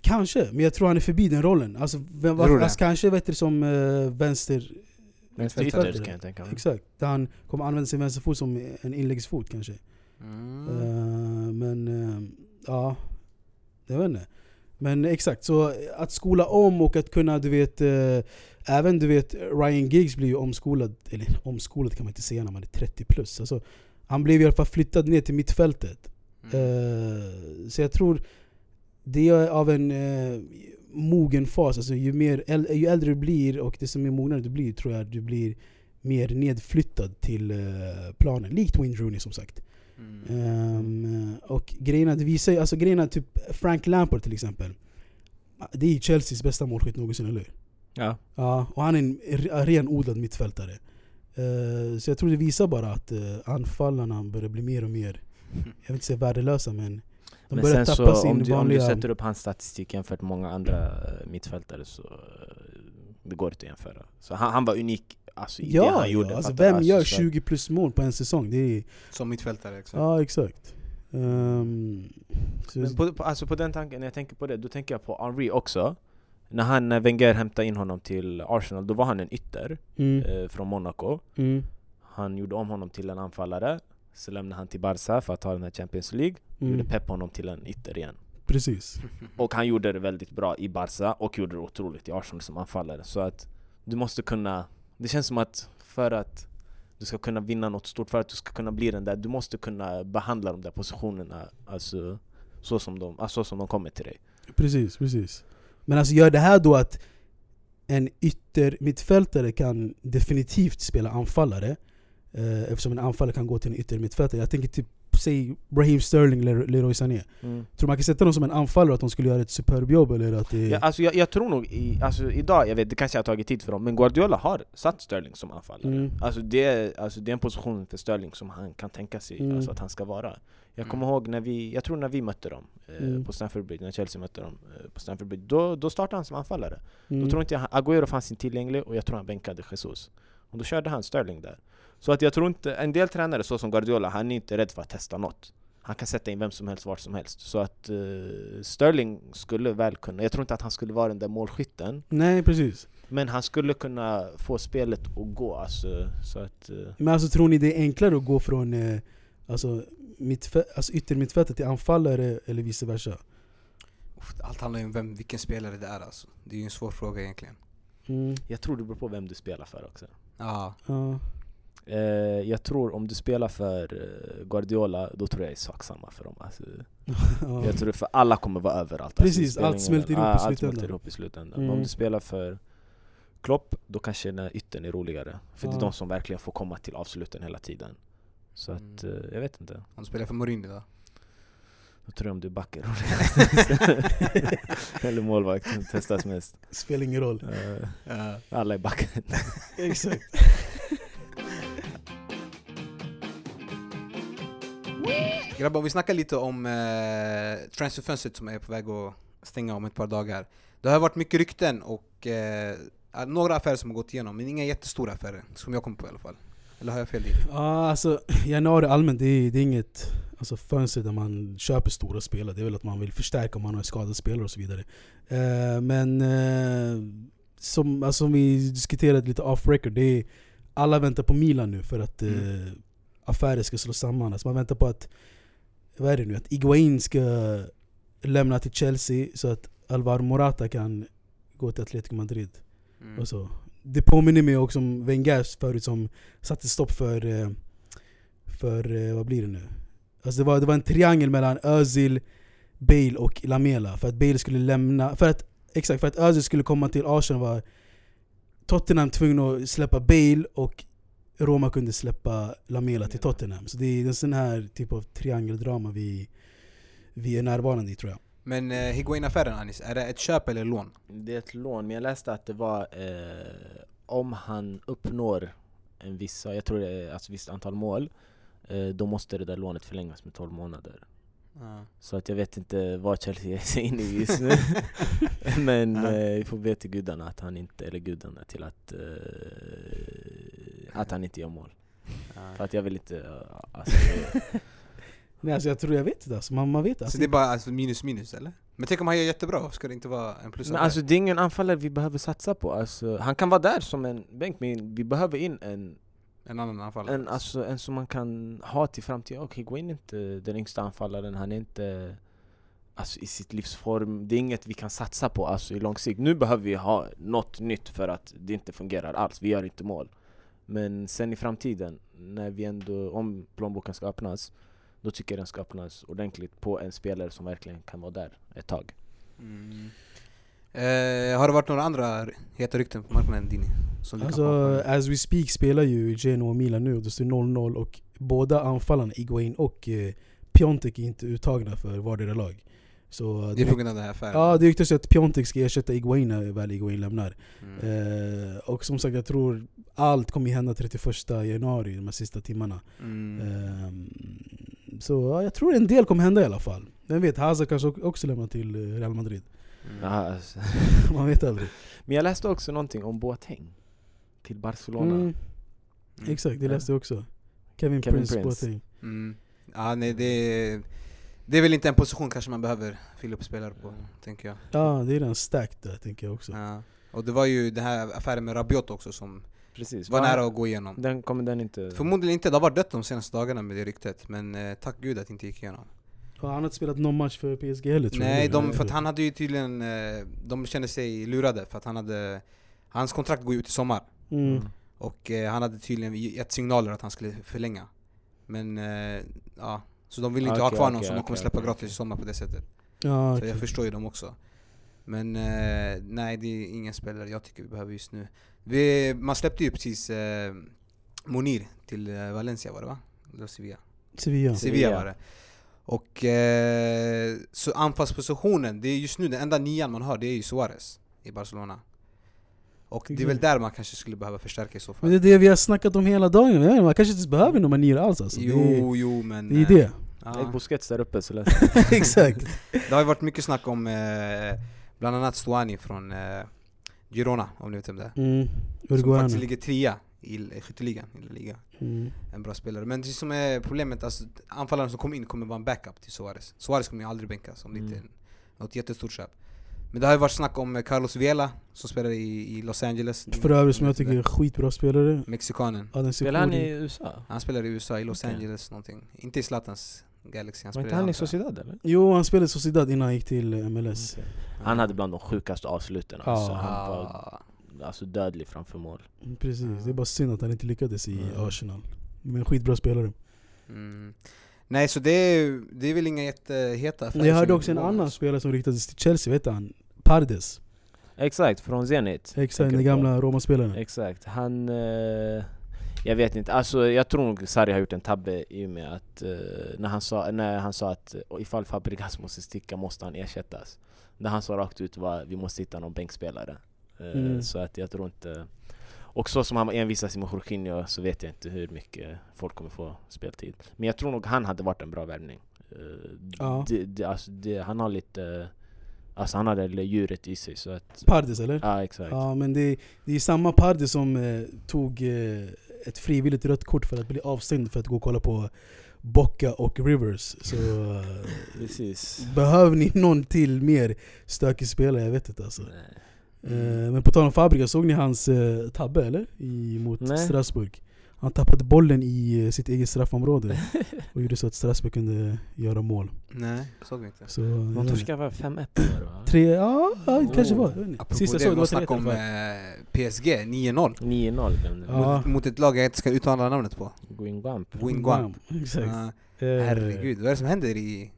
Kanske, men jag tror han är förbi den rollen. Alltså, kanske vet du, som vänster kan jag tänka mig. Exakt, där han kommer använda sin vänsterfot som en inläggsfot kanske. Ja, jag vet inte. Men exakt, så att skola om och att kunna, du vet, även du vet Ryan Giggs blir ju omskolad, eller omskolad kan man inte säga när man är 30 plus. Alltså, han blev i alla fall flyttad ner till mittfältet. Så jag tror det är av en mogen fas. Alltså, ju äldre du blir och det som är mognare du blir, tror jag att du blir mer nedflyttad till planen. Likt Wayne Rooney som sagt. Och grejerna, det visar ju, alltså grejerna typ Frank Lampard till exempel. Det är ju Chelseas bästa målskytt någonsin, eller hur? Ja. Ja, och han är en renodlad mittfältare. Så jag tror det visar bara att anfallarna börjar bli mer och mer, jag vill inte säga värdelösa, men de börjar tappa så, sin vanliga... Om du sätter upp hans statistik jämfört med många andra mittfältare så det går inte att jämföra. Så han var unik alltså, i det han gjorde. Alltså, vem gör 20 plus mål på en säsong? Det är... Som mittfältare, exakt. Ja, exakt. Men på den tanken, när jag tänker på det, då tänker jag på Henry också. När Wenger hämtade in honom till Arsenal, då var han en ytter från Monaco. Han gjorde om honom till en anfallare. Så lämnade han till Barca för att ta den här Champions League. Gjorde Pep honom till en ytter igen. Precis. Och han gjorde det väldigt bra i Barca och gjorde det otroligt i Arsenal som anfallare. Så att du måste kunna... Det känns som att för att du ska kunna vinna något stort, för att du ska kunna bli den där, du måste kunna behandla de där positionerna alltså, så som de kommer till dig. Precis. Men alltså gör det här då att en yttermittfältare kan definitivt spela anfallare, eftersom en anfallare kan gå till en yttermittfältare. Jag tänker typ, säg Raheem Sterling eller Leroy Sané. Tror man kan sätta dem som en anfallare att de skulle göra ett superbjobb eller att det... Ja, alltså jag tror nog idag, jag vet det kanske har tagit tid för dem, men Guardiola har satt Sterling som anfallare. Alltså det är en position för Sterling som han kan tänka sig alltså att han ska vara. Jag kommer ihåg när vi mötte dem på Stamford Bridge, när Chelsea mötte dem på Stamford Bridge, då startade han som anfallare. Då tror inte jag Agüero fanns inte tillgänglig och jag tror han bänkade Jesus. Och då körde han Sterling där. Så att jag tror inte, en del tränare så som Guardiola, han är inte rädd för att testa något. Han kan sätta in vem som helst, vart som helst. Så att Sterling skulle väl kunna, jag tror inte att han skulle vara den där målskytten. Nej, precis. Men han skulle kunna få spelet att gå. Alltså, så att, men alltså tror ni det är enklare att gå från alltså alltså yttermittfältet till anfallare eller vice versa? Allt handlar ju om vilken spelare det är alltså. Det är ju en svår fråga egentligen. Mm. Jag tror det beror på vem du spelar för också. Ja. Jag tror om du spelar för Guardiola, då tror jag är saksamma för dem alltså. Jag tror för alla kommer vara överallt. Precis, alltså, allt smälter ihop i slutändan. Mm. Om du spelar för Klopp, då kanske den här ytten är roligare. För det är de som verkligen får komma till avsluten hela tiden. Så att, jag vet inte. Han spelar för Mourinho då? Jag tror om du backar eller målvakt som testas mest. Spelar ingen roll. Alla är backen. Exakt. Grabbar, vi snackar lite om transferfönstret som är på väg att stänga om ett par dagar. Det har varit mycket rykten och några affärer som har gått igenom, men inga jättestora affärer som jag kommer på i alla fall. Eller har jag fel i det? Ja, alltså januari allmänt, det är inget alltså fönster där man köper stora spelare. Det är väl att man vill förstärka om man har skadade spelare och så vidare. Men som vi diskuterade lite off record, det är alla väntar på Milan nu för att affärer ska slå samman. Alltså man väntar på att att Higuaín ska lämna till Chelsea så att Alvaro Morata kan gå till Atletico Madrid. Mm. Och så. Det påminner mig också om Wenger förut som satte stopp för vad blir det nu? Alltså det var en triangel mellan Özil, Bale och Lamela för att Bale skulle lämna för att Özil skulle komma till Arsenal var Tottenham tvungen att släppa Bale och Roma kunde släppa Lamela till Tottenham. Så det är en sån här typ av triangeldrama vi är närvarande i, tror jag. Men Higuaín-affären, Anis, är det ett köp eller lån? Det är ett lån, men jag läste att det var om han uppnår en viss, jag tror det är ett visst antal mål, då måste det där lånet förlängas med 12 månader. Så att jag vet inte vad Chelsea är sig inne i just nu. Men vi får be till gudarna att han inte, eller gudarna till att han inte gör mål. För att jag vill inte nej, alltså jag vet det. Alltså, man vet det. Så det är bara alltså, minus, eller? Men tänk om han gör jättebra, ska det inte vara en plus? Men alltså det är ingen anfallare vi behöver satsa på. Alltså, han kan vara där som en bänk, men vi behöver in en annan anfallare. En som man kan ha till framtiden. Och Higuaín är inte den yngsta anfallaren. Han är inte alltså, i sitt livsform. Det är inget vi kan satsa på alltså, i lång sikt. Nu behöver vi ha något nytt för att det inte fungerar alls. Vi gör inte mål. Men sen i framtiden, när vi ändå, om plånboken ska öppnas, då tycker jag den ska öppnas ordentligt på en spelare som verkligen kan vara där ett tag. Mm. Har det varit några andra heta rykten på marknaden, Dini? Alltså, as we speak spelar ju Genoa och Milan nu. Det står 0-0 och båda anfallarna, Higuaín och Piontek, är inte uttagna för vardera lag. Så det är på grund av den här affären. Ja, det ryktas att Piontek ska ersätta Higuaín när väl Higuaín lämnar. Mm. Och som sagt, jag tror allt kommer hända 31 januari, de här sista timmarna. Mm. Så jag tror en del kommer hända i alla fall. Men vet, Hazard kanske också lämnar till Real Madrid. Mm. Man vet aldrig. Men jag läste också någonting om Boateng till Barcelona. Mm. Mm. Exakt, det läste jag också. Kevin Prince. Boateng. Mm. Ja, nej, det är väl inte en position kanske man behöver fylla upp spelare på, tänker jag. Ja, det är den stacked där, tänker jag också. Ja. Och det var ju den här affären med Rabiot också som precis var nära att gå igenom. Den kommer den inte. Förmodligen inte. Det har varit dött de senaste dagarna med det ryktet, men tack gud att det inte gick igenom. Ja, han har inte spelat någon match för PSG heller, tror jag. Nej, för att han hade ju tydligen de kände sig lurade för att hans kontrakt går ut i sommar. Mm. Och han hade tydligen gett signaler att han skulle förlänga. Men ja, så de vill inte ha kvar någon som de kommer släppa gratis i sommar på det sättet. Ja, så jag förstår ju dem också. Men nej, det är ingen spelare jag tycker vi behöver just nu. Man släppte ju precis Monir till Valencia, var det va? Eller Sevilla var det. Och så anfallspositionen, det är just nu den enda nian man har, det är ju Suárez i Barcelona. Och det är väl där man kanske skulle behöva förstärka i så fall. Men det är det vi har snackat om hela dagen. Man kanske inte behöver någon nian alls alltså. Jo, men det är det. Ett Busquets där uppe så exakt. Det har ju varit mycket snack om bland annat Stuani från Girona, om ni vet om det. Mm. Som faktiskt ligger trea i skytteligan, i La Liga. Mm. En bra spelare. Men det som är problemet, alltså, anfallaren som kommer in kommer vara en backup till Suárez. Suárez kommer ju aldrig bänkas om det inte är något jättestort köp. Men det har ju varit snack om Carlos Vela som spelar i Los Angeles. För övrigt som jag tycker är skitbra spelare. Mexikanen. Ja, spelar han i USA? Han spelar i USA, i Los Angeles någonting. Inte i Zlatans Galaxy. Men inte han i Sociedad eller? Jo, han spelade i Sociedad innan han gick till MLS. Okay. Han hade bland de sjukaste avsluten. Alltså, han var alltså dödlig framför mål. Precis, det är bara synd att han inte lyckades i Arsenal. Men skitbra spelare. Mm. Nej, så det är väl inga jätteheta affärer. Jag hörde också en annan spelare som riktades till Chelsea, vet han? Pardes. Exakt, från Zenit. Exakt, den gamla Roma-spelaren. Exakt, han... jag vet inte, alltså jag tror nog Sarri har gjort en tabbe i och med att när han sa att ifall Fabregas måste sticka måste han ersättas. När han sa rakt ut var vi måste hitta någon bänkspelare. Så att jag tror inte... Och så som han envisas med Jorginho så vet jag inte hur mycket folk kommer få speltid. Men jag tror nog han hade varit en bra värvning. Han har lite... Alltså han hade djuret i sig. Så att, Pardes eller? Ja, exakt. Ja, men det är samma Pardes som tog ett frivilligt rött kort för att bli avstängd för att gå och kolla på Boca och Rivers. Så precis. Behöver ni någon till mer stökig spelare? Jag vet inte alltså. Nej. Men på tal om Fabregas, såg ni hans tabbe eller? Mot Strasbourg. Han tappade bollen i sitt eget straffområde och gjorde så att Strasbourg kunde göra mål. Nej, såg vi inte. Så, de torskade var 5-1 eller? 3, kanske var. Sista såg det snack om PSG, 9-0. 9-0. Mot ett lag jag inte ska uttala namnet på. Guingamp. Exakt. Herregud, vad är det som händer i...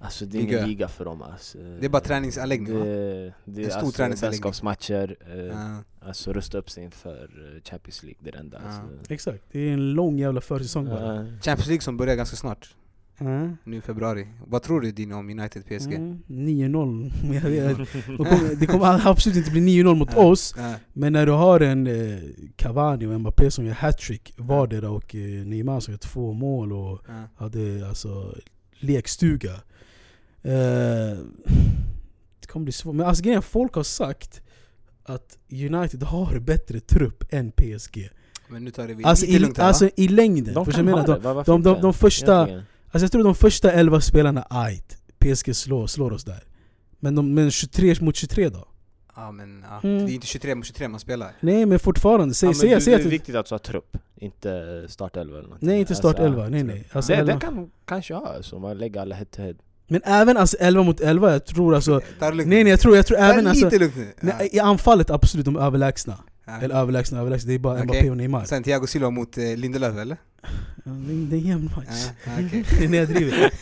Alltså det är ingen liga för dem. Alltså. Det är bara träningsanläggning. Det är stor alltså träningsanläggning. Vänskapsmatcher. Alltså rusta upp sig inför Champions League. Det är den där. Alltså. Exakt. Det är en lång jävla försäsong. Champions League som börjar ganska snart. Nu i februari. Vad tror du Dino om United PSG? 9-0. Det kommer absolut inte bli 9-0 mot oss. Men när du har en Cavani och Mbappé som gör hattrick vardera och Neymar som gör 2 mål och hade alltså lekstuga. Det kommer bli svårt. Men alltså, folk har sagt att United har bättre trupp än PSG. Men nu tar det i längden. De första, alltså jag tror de första 11 spelarna PSG slår oss där. Men 23 mot 23 då? Ja, men det är inte 23 mot 23 man spelar. Nej, men fortfarande. Det är viktigt att ha trupp, inte startelva eller någonting. Nej, inte startelva. Alltså, nej. Alltså, det kan kanske ha som man lägger alla head. Men även alltså 11 mot 11, jag tror alltså jag tror även alltså i anfallet absolut de överlägsna. Eller överlägsna, det är bara Mbappé och Neymar. Santiago Silva mot Lindelöf eller? Ja, det är jämn match. Det är nedrivet.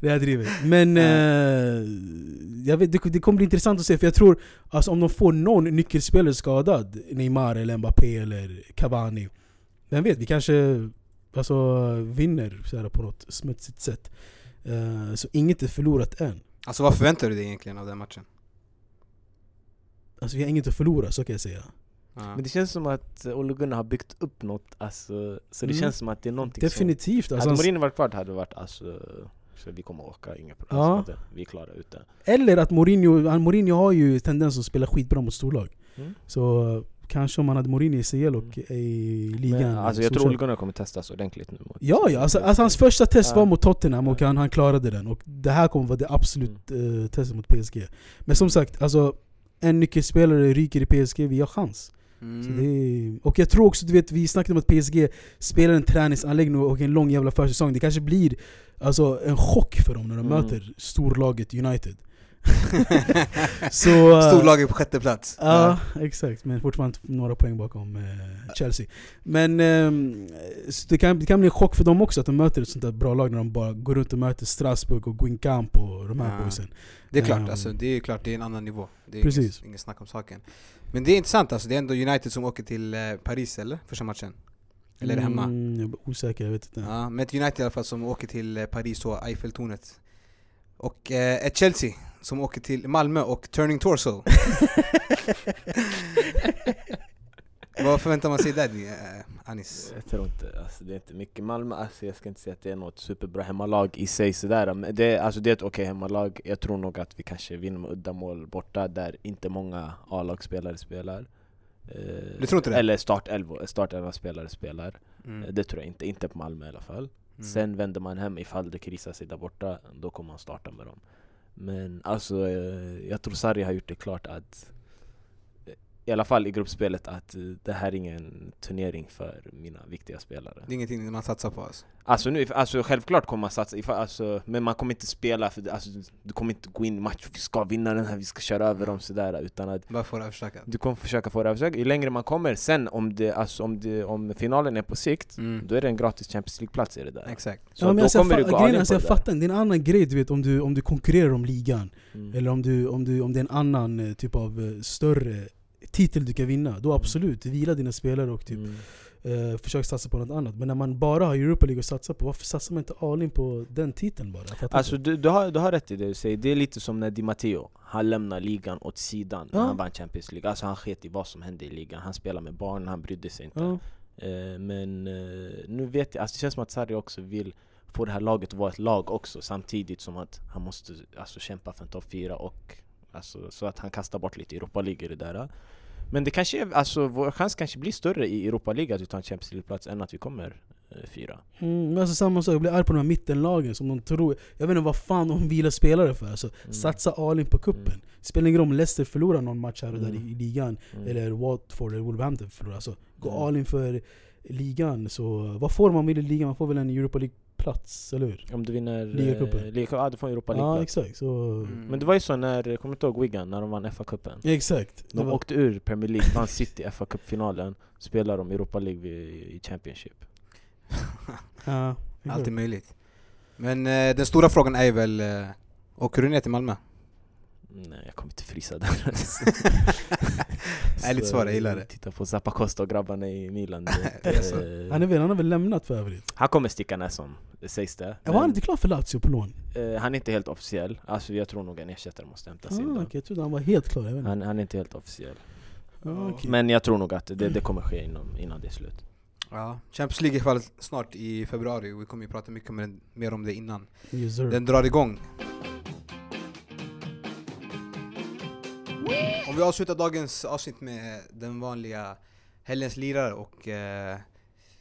Det är drivet. Men jag vet, det kommer bli intressant att se, för jag tror alltså om de får någon nyckelspelare skadad, Neymar eller Mbappé eller Cavani. Vem vet, vi kanske alltså vinner så här på något smutsigt sätt. Så inget är förlorat än. Alltså vad förväntar du dig egentligen av den matchen? Alltså vi har inget att förlora, så kan jag säga. Men det känns som att Ole Gunnar har byggt upp något alltså, så det känns som att det är någonting. Definitivt. Som, alltså, hade Mourinho varit kvar hade det varit alltså, så vi kommer åka, inga problem. Alltså, vi klarar ut det. Eller att Mourinho har ju tendens att spela skitbra mot storlag. Så kanske om man hade Mourinho i CL och i ligan. Men, alltså, jag tror Ole Gunnar kommer testas ordentligt nu. Mot alltså, hans första test var mot Tottenham och han klarade den. Och det här kommer vara det absolut testet mot PSG. Men som sagt, alltså, en nyckelspelare ryker i PSG, vi har chans. Så det är, och jag tror också, du vet, vi snackade om att PSG spelar en träningsanläggning och en lång jävla försäsong. Det kanske blir alltså, en chock för dem när de möter storlaget United. Storlaget på sjätte plats. Exakt, men fortfarande några poäng bakom Chelsea. Men det kan bli en chock för dem också att de möter ett sånt där bra lag när de bara går runt och möter Strasbourg och Guingamp och de här boysen. Det är klart, alltså, det är en annan nivå. Det är precis. Ingen snack om saken. Men det är intressant, alltså, det är ändå United som åker till Paris eller första matchen. Eller är det hemma? Jag är osäker, jag vet inte. Ja, men United i alla fall som åker till Paris och Eiffeltornet. Och ett Chelsea som åker till Malmö och Turning Torso. Vad förväntar man sig där, Anis? Jag tror inte, alltså, det är inte mycket Malmö. Alltså, jag ska inte säga att det är något superbra hemmalag i sig. Sådär. Men det är ett okej hemmalag. Jag tror nog att vi kanske vinner med udda mål borta där inte många A-lagsspelare spelar. Du tror inte det? Eller startelva-spelare spelar. Det tror jag inte. Inte på Malmö i alla fall. Sen vänder man hem ifall det krisar sig där borta. Då kommer man starta med dem. Men alltså jag tror Sarri har gjort det klart att i alla fall i gruppspelet att det här är ingen turnering för mina viktiga spelare. Det är ingenting man satsar på alltså? Alltså självklart kommer man satsa, alltså, men man kommer inte spela, för alltså, du kommer inte gå in i match, vi ska vinna den här, vi ska köra över dem sådär. Utan att bara få det försöka. Du kommer försöka få det försöka. Ju längre man kommer, sen om finalen är på sikt, då är det en gratis Champions League-plats i det där. Exakt. Så ja, men då alltså, kommer du gå grejen, alltså, jag fattar, det är en annan grej du vet, om du konkurrerar om ligan, eller om det är en annan typ av större titel du kan vinna, då absolut vila dina spelare och typ försök satsa på något annat. Men när man bara har Europa League att satsa på, varför satsar man inte all in på den titeln bara? Alltså du har rätt i det du säger. Det är lite som när Di Matteo, han lämnar ligan åt sidan när han vann Champions League. Alltså han sket i vad som hände i ligan. Han spelade med barn, han brydde sig inte. Men nu vet jag, alltså det känns som att Sarri också vill få det här laget att vara ett lag också, samtidigt som att han måste alltså kämpa för en topp 4 och alltså, så att han kastar bort lite Europa League i det där. Men det kanske är, alltså, vår chans kanske blir större i Europa League att vi tar en Champions League-plats än att vi kommer 4. Men alltså samma sak, jag blir arg på de här mittenlagen som de tror, jag vet inte vad fan de vilar spelare för. Alltså, satsa all in på kuppen. Spelar ingen roll om Leicester förlorar någon match här och där i ligan, eller Watford eller Wolverhampton förlorar. Alltså, gå all in för ligan. Så vad får man med i ligan? Man får väl en Europa League plats, eller hur? Om du vinner ligacupen. Ja, du får Europa League. Ja, exakt. Men det var ju så när, kommer du ihåg Wigan, när de vann FA-cupen? Ja, exakt. De åkte ur Premier League, vann City FA-cupfinalen, spelade de Europa League i Championship. Ja, alltid möjligt. Men den stora frågan är väl, åker du ner till Malmö? Nej, jag kommer inte frysa där. Ärligt svar, jag gillar det. Titta på Zapata och grabbarna i Milan. Han har väl lämnat för övrigt. Han kommer sticka när som sägs det. Var han inte klar för Lazio på lån? Han är inte helt officiell. Alltså, jag tror nog en ersättare måste hämtas in. Okay. Jag trodde han var helt klar. Han är inte helt officiell. Okay. Men jag tror nog att det kommer ske innan det är slut. Ja, Champions League är snart i februari och vi kommer ju prata mycket mer om det innan. Yes, den drar igång. Om vi avslutar dagens avsnitt med den vanliga helgens lirare och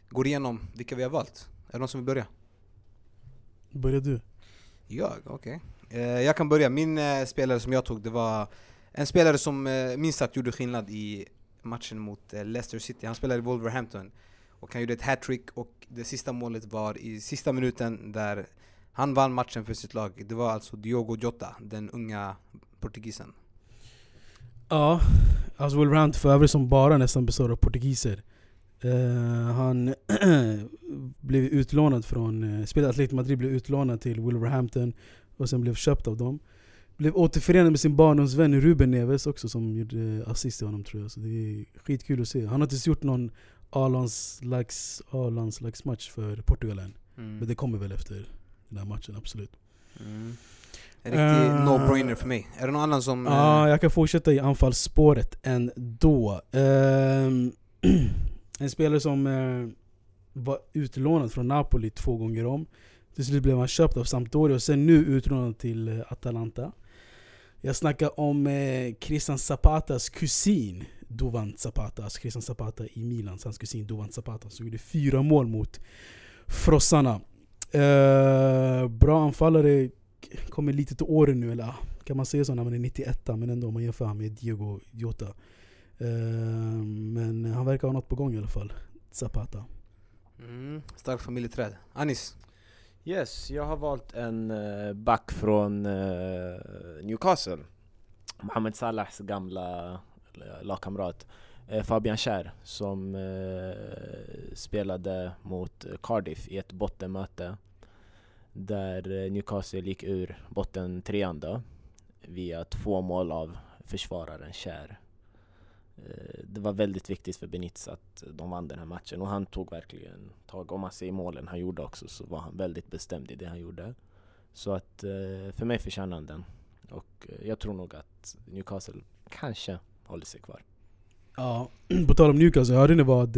går igenom vilka vi har valt. Är det någon som vill börja? Börjar du? Jag? Okej. Okay. Jag kan börja. Min spelare som jag tog, det var en spelare som minst sagt gjorde skillnad i matchen mot Leicester City. Han spelade i Wolverhampton och han gjorde ett hattrick och det sista målet var i sista minuten där han vann matchen för sitt lag. Det var alltså Diogo Jota, den unga portugisen. Ja, alltså Wolverhampton för övrigt som bara nästan består av portugiser. Han blev utlånad från spelade Atletico Madrid, blev utlånad till Wolverhampton och sen blev köpt av dem. Blev återförenad med sin barndomsvän Ruben Neves också som gjorde assist till honom tror jag. Så det är skitkul att se. Han har inte gjort någon A-landslags match för Portugal än. Men det kommer väl efter den här matchen, absolut. En riktig no-brainer för mig. Är det någon annan som... Ja, jag kan fortsätta i anfallsspåret ändå. En spelare som var utlånad från Napoli 2 gånger om. Till slut blev han köpt av Sampdoria och sen nu utlånad till Atalanta. Jag snackar om Christian Zapatas kusin Duvan Zapata. Alltså Christian Zapata i Milan. Hans kusin Duvan Zapata. Så gjorde 4 mål mot Frossarna. Bra anfallare. Kommer lite till åren nu, eller kan man säga så när man är 91, men ändå om man jämför med Diogo Jota. Men han verkar ha något på gång i alla fall, Zapata. Stark familjeträd. Anis? Yes, jag har valt en back från Newcastle. Mohamed Salahs gamla lagkamrat Fabian Schär som spelade mot Cardiff i ett bottenmöte. Där Newcastle gick ur botten 3:an då, via 2 mål av försvararen Kjär. Det var väldigt viktigt för Benitez att de vann den här matchen. Och han tog verkligen tag om man ser målen han gjorde också, så var han väldigt bestämd i det han gjorde. Så att för mig förtjänar han den. Och jag tror nog att Newcastle kanske håller sig kvar. Ja, på tal om Newcastle, hörde ni vad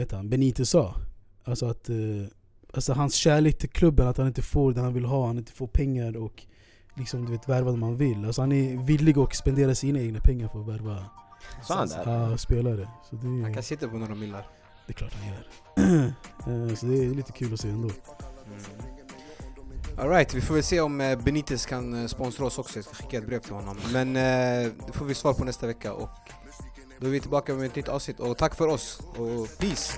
heter han? Benitez sa? Alltså att... Alltså hans kärlek till klubben, att han inte får det han vill ha, han inte får pengar och liksom du vet värva det man vill. Alltså han är villig att spendera sina egna pengar för att värva spelare. Så det är, han kan sitta på några millar. Det är klart han gör. Så det är lite kul att se ändå. All right, vi får väl se om Benitez kan sponsra oss också. Jag ska skicka ett brev till honom. Men det får vi svar på nästa vecka. Och då är vi tillbaka med ett nytt avsnitt. Och tack för oss. Och peace.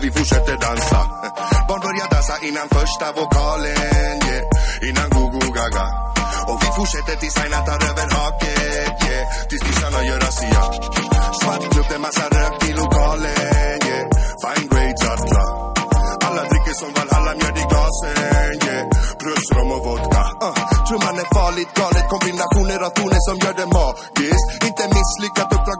Vi fortsätter dansa. Barn börjar dansa innan första vokalen. Innan Gugu Gaga. Och vi fortsätter tills Aina tar över haket. Tills kissarna gör razzia. Svart klubb där massa rök i lokalen. Fine grades atla. Alla dricker som Valhalla mjöd i glasen. Plus rom och vodka. Trumman är farligt galet. Kombinationer av toner som gör det magiskt. Inte misslyckat uppdrag.